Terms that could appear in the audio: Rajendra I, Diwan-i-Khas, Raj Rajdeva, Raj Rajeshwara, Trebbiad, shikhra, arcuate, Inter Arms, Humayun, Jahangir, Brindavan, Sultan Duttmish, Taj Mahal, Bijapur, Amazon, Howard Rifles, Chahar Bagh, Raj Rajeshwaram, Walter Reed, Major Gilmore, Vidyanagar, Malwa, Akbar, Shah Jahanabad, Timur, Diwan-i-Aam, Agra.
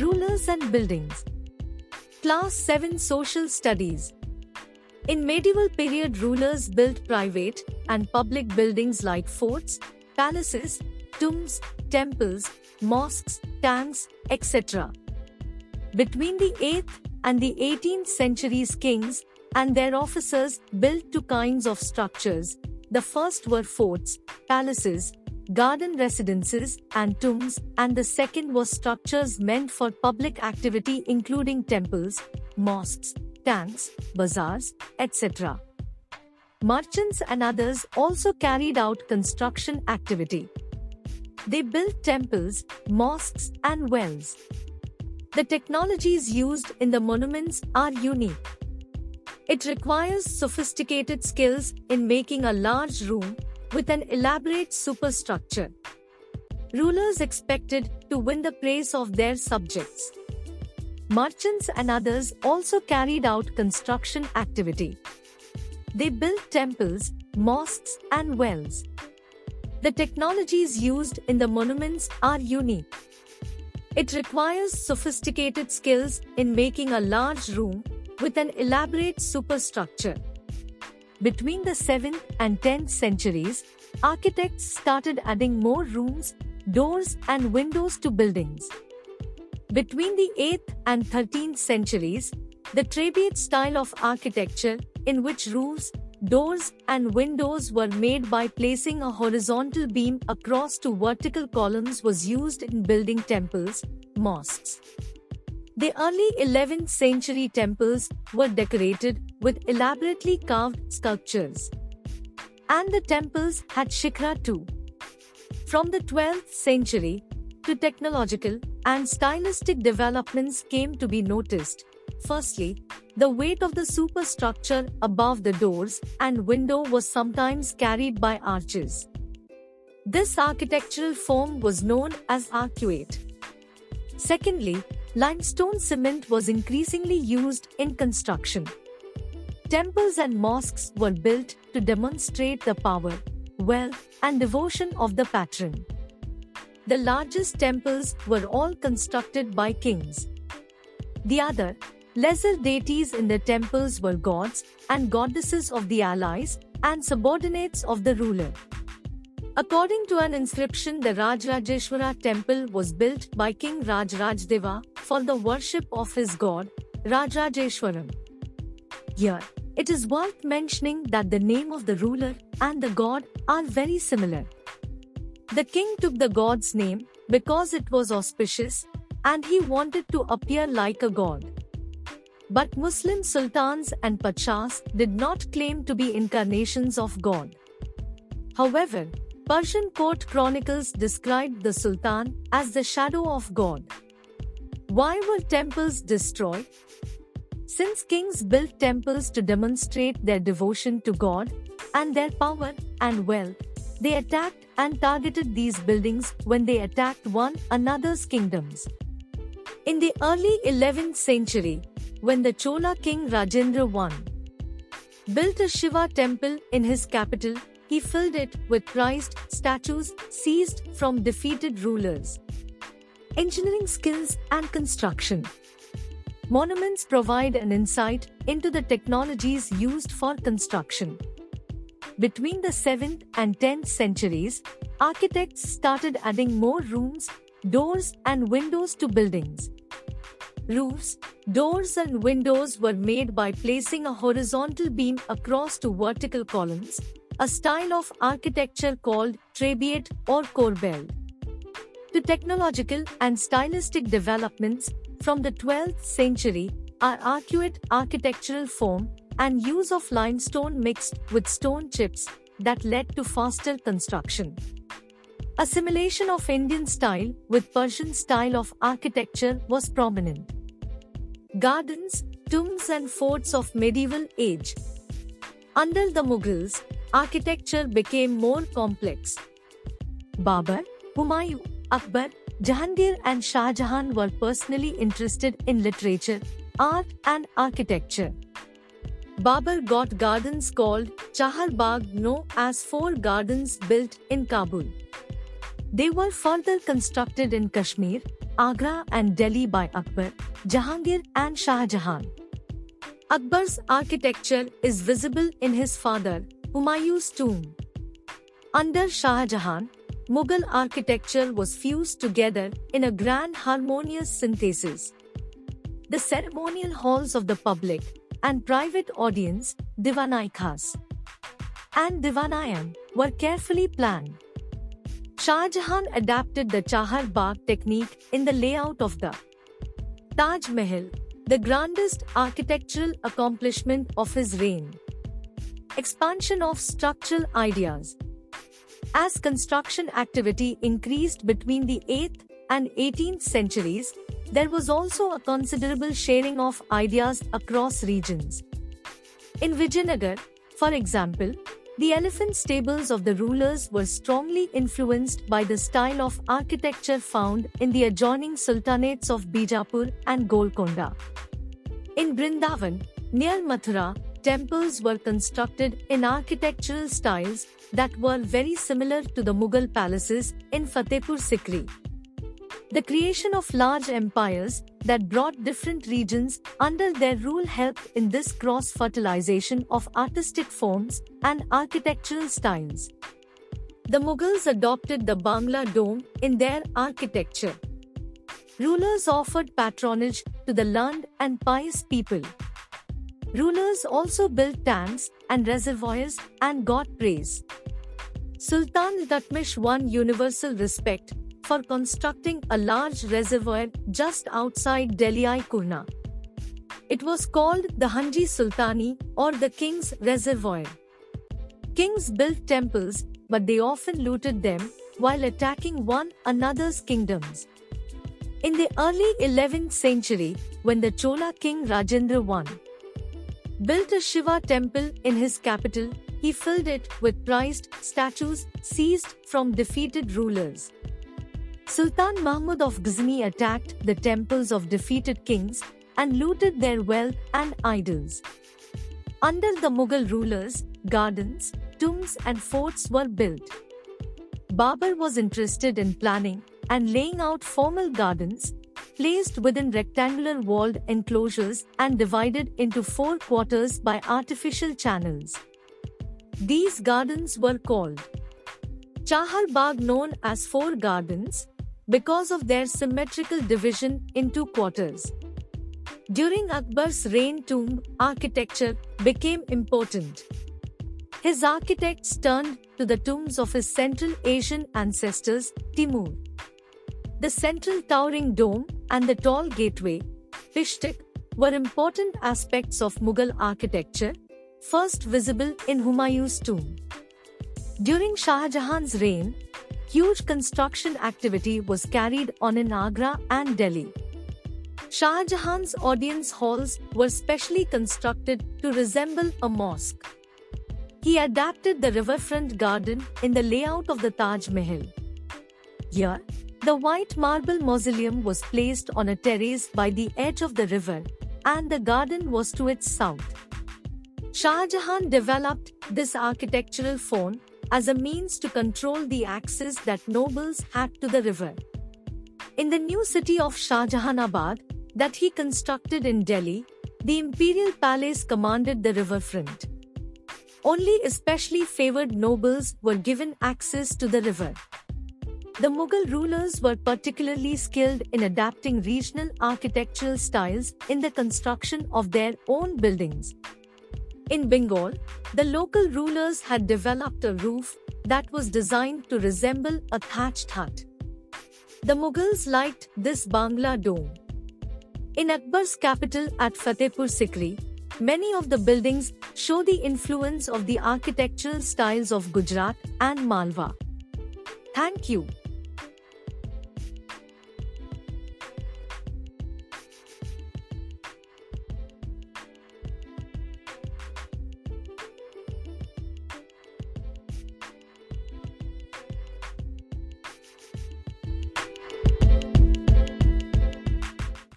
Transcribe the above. Rulers and Buildings. Class 7 Social Studies. In medieval period, rulers built private and public buildings like forts, palaces, tombs, temples, mosques, tanks, etc. Between the 8th and the 18th centuries, kings and their officers built two kinds of structures. The first were forts, palaces, garden residences and tombs, and the second was structures meant for public activity including temples, mosques, tanks, bazaars, etc. Merchants and others also carried out construction activity. They built temples, mosques and wells. The technologies used in the monuments are unique. It requires sophisticated skills in making a large room with an elaborate superstructure. Rulers expected to win the praise of their subjects. Merchants and others also carried out construction activity. They built temples, mosques and wells. The technologies used in the monuments are unique. It requires sophisticated skills in making a large room with an elaborate superstructure. Between the 7th and 10th centuries, architects started adding more rooms, doors and windows to buildings. Between the 8th and 13th centuries, the Trebbiad style of architecture, in which roofs, doors and windows were made by placing a horizontal beam across two vertical columns, was used in building temples, mosques. The early 11th century temples were decorated with elaborately carved sculptures. And the temples had shikhra too. From the 12th century, to technological and stylistic developments came to be noticed. Firstly, the weight of the superstructure above the doors and window was sometimes carried by arches. This architectural form was known as arcuate. Secondly, limestone cement was increasingly used in construction. Temples and mosques were built to demonstrate the power, wealth, and devotion of the patron. The largest temples were all constructed by kings. The other, lesser deities in the temples were gods and goddesses of the allies and subordinates of the ruler. According to an inscription, the Raj Rajeshwara temple was built by King Raj Rajdeva for the worship of his god, Raj Rajeshwaram. Here, it is worth mentioning that the name of the ruler and the god are very similar. The king took the god's name because it was auspicious and he wanted to appear like a god. But Muslim sultans and pashas did not claim to be incarnations of God. However, Persian court chronicles described the sultan as the shadow of God. Why were temples destroyed? Since kings built temples to demonstrate their devotion to God and their power and wealth, they attacked and targeted these buildings when they attacked one another's kingdoms. In the early 11th century, when the Chola king Rajendra I built a Shiva temple in his capital, he filled it with prized statues seized from defeated rulers. Engineering skills and construction. Monuments provide an insight into the technologies used for construction. Between the 7th and 10th centuries, architects started adding more rooms, doors and windows to buildings. Roofs, doors and windows were made by placing a horizontal beam across two vertical columns, a style of architecture called Trebbiad or corbelled. The technological and stylistic developments from the 12th century are arcuate architectural form and use of limestone mixed with stone chips that led to faster construction. Assimilation of Indian style with Persian style of architecture was prominent. Gardens, tombs and forts of medieval age. Under the Mughals, architecture became more complex. Babar, Humayun, Akbar, Jahangir and Shah Jahan were personally interested in literature, art and architecture. Babar got gardens called Chahar Bagh, known as four gardens built in Kabul. They were further constructed in Kashmir, Agra and Delhi by Akbar, Jahangir and Shah Jahan. Akbar's architecture is visible in his father, Humayun's tomb. Under Shah Jahan, Mughal architecture was fused together in a grand harmonious synthesis. The ceremonial halls of the public and private audience, Diwan-i-Khas and Diwan-i-Aam, were carefully planned. Shah Jahan adapted the Chahar Bagh technique in the layout of the Taj Mahal, the grandest architectural accomplishment of his reign. Expansion of structural ideas. As construction activity increased between the 8th and 18th centuries, there was also a considerable sharing of ideas across regions. In Vidyanagar, for example, the elephant stables of the rulers were strongly influenced by the style of architecture found in the adjoining sultanates of Bijapur and Golconda. In Brindavan, near Mathura, temples were constructed in architectural styles that were very similar to the Mughal palaces in Fatehpur Sikri. The creation of large empires that brought different regions under their rule helped in this cross-fertilization of artistic forms and architectural styles. The Mughals adopted the Bangla Dome in their architecture. Rulers offered patronage to the learned and pious people. Rulers also built tanks and reservoirs and got praise. Sultan Duttmish won universal respect for constructing a large reservoir just outside Delhi-i-Kurna. It was called the Hanji Sultani or the King's Reservoir. Kings built temples, but they often looted them while attacking one another's kingdoms. In the early 11th century, when the Chola king Rajendra I built a Shiva temple in his capital, he filled it with prized statues seized from defeated rulers. Sultan Mahmud of Ghazni attacked the temples of defeated kings and looted their wealth and idols. Under the Mughal rulers, gardens, tombs and forts were built. Babar was interested in planning and laying out formal gardens, placed within rectangular walled enclosures and divided into four quarters by artificial channels. These gardens were called Chahar Bagh, known as Four Gardens, because of their symmetrical division into quarters. During Akbar's reign, tomb architecture became important. His architects turned to the tombs of his Central Asian ancestors, Timur. The central towering dome and the tall gateway, Pishtik, were important aspects of Mughal architecture, first visible in Humayun's tomb. During Shah Jahan's reign, huge construction activity was carried on in Agra and Delhi. Shah Jahan's audience halls were specially constructed to resemble a mosque. He adapted the riverfront garden in the layout of the Taj Mahal. Here, the white marble mausoleum was placed on a terrace by the edge of the river, and the garden was to its south. Shah Jahan developed this architectural form as a means to control the access that nobles had to the river. In the new city of Shah Jahanabad that he constructed in Delhi, the imperial palace commanded the riverfront. Only especially favored nobles were given access to the river. The Mughal rulers were particularly skilled in adapting regional architectural styles in the construction of their own buildings. In Bengal, the local rulers had developed a roof that was designed to resemble a thatched hut. The Mughals liked this Bangla Dome. In Akbar's capital at Fatehpur Sikri, many of the buildings show the influence of the architectural styles of Gujarat and Malwa. Thank you.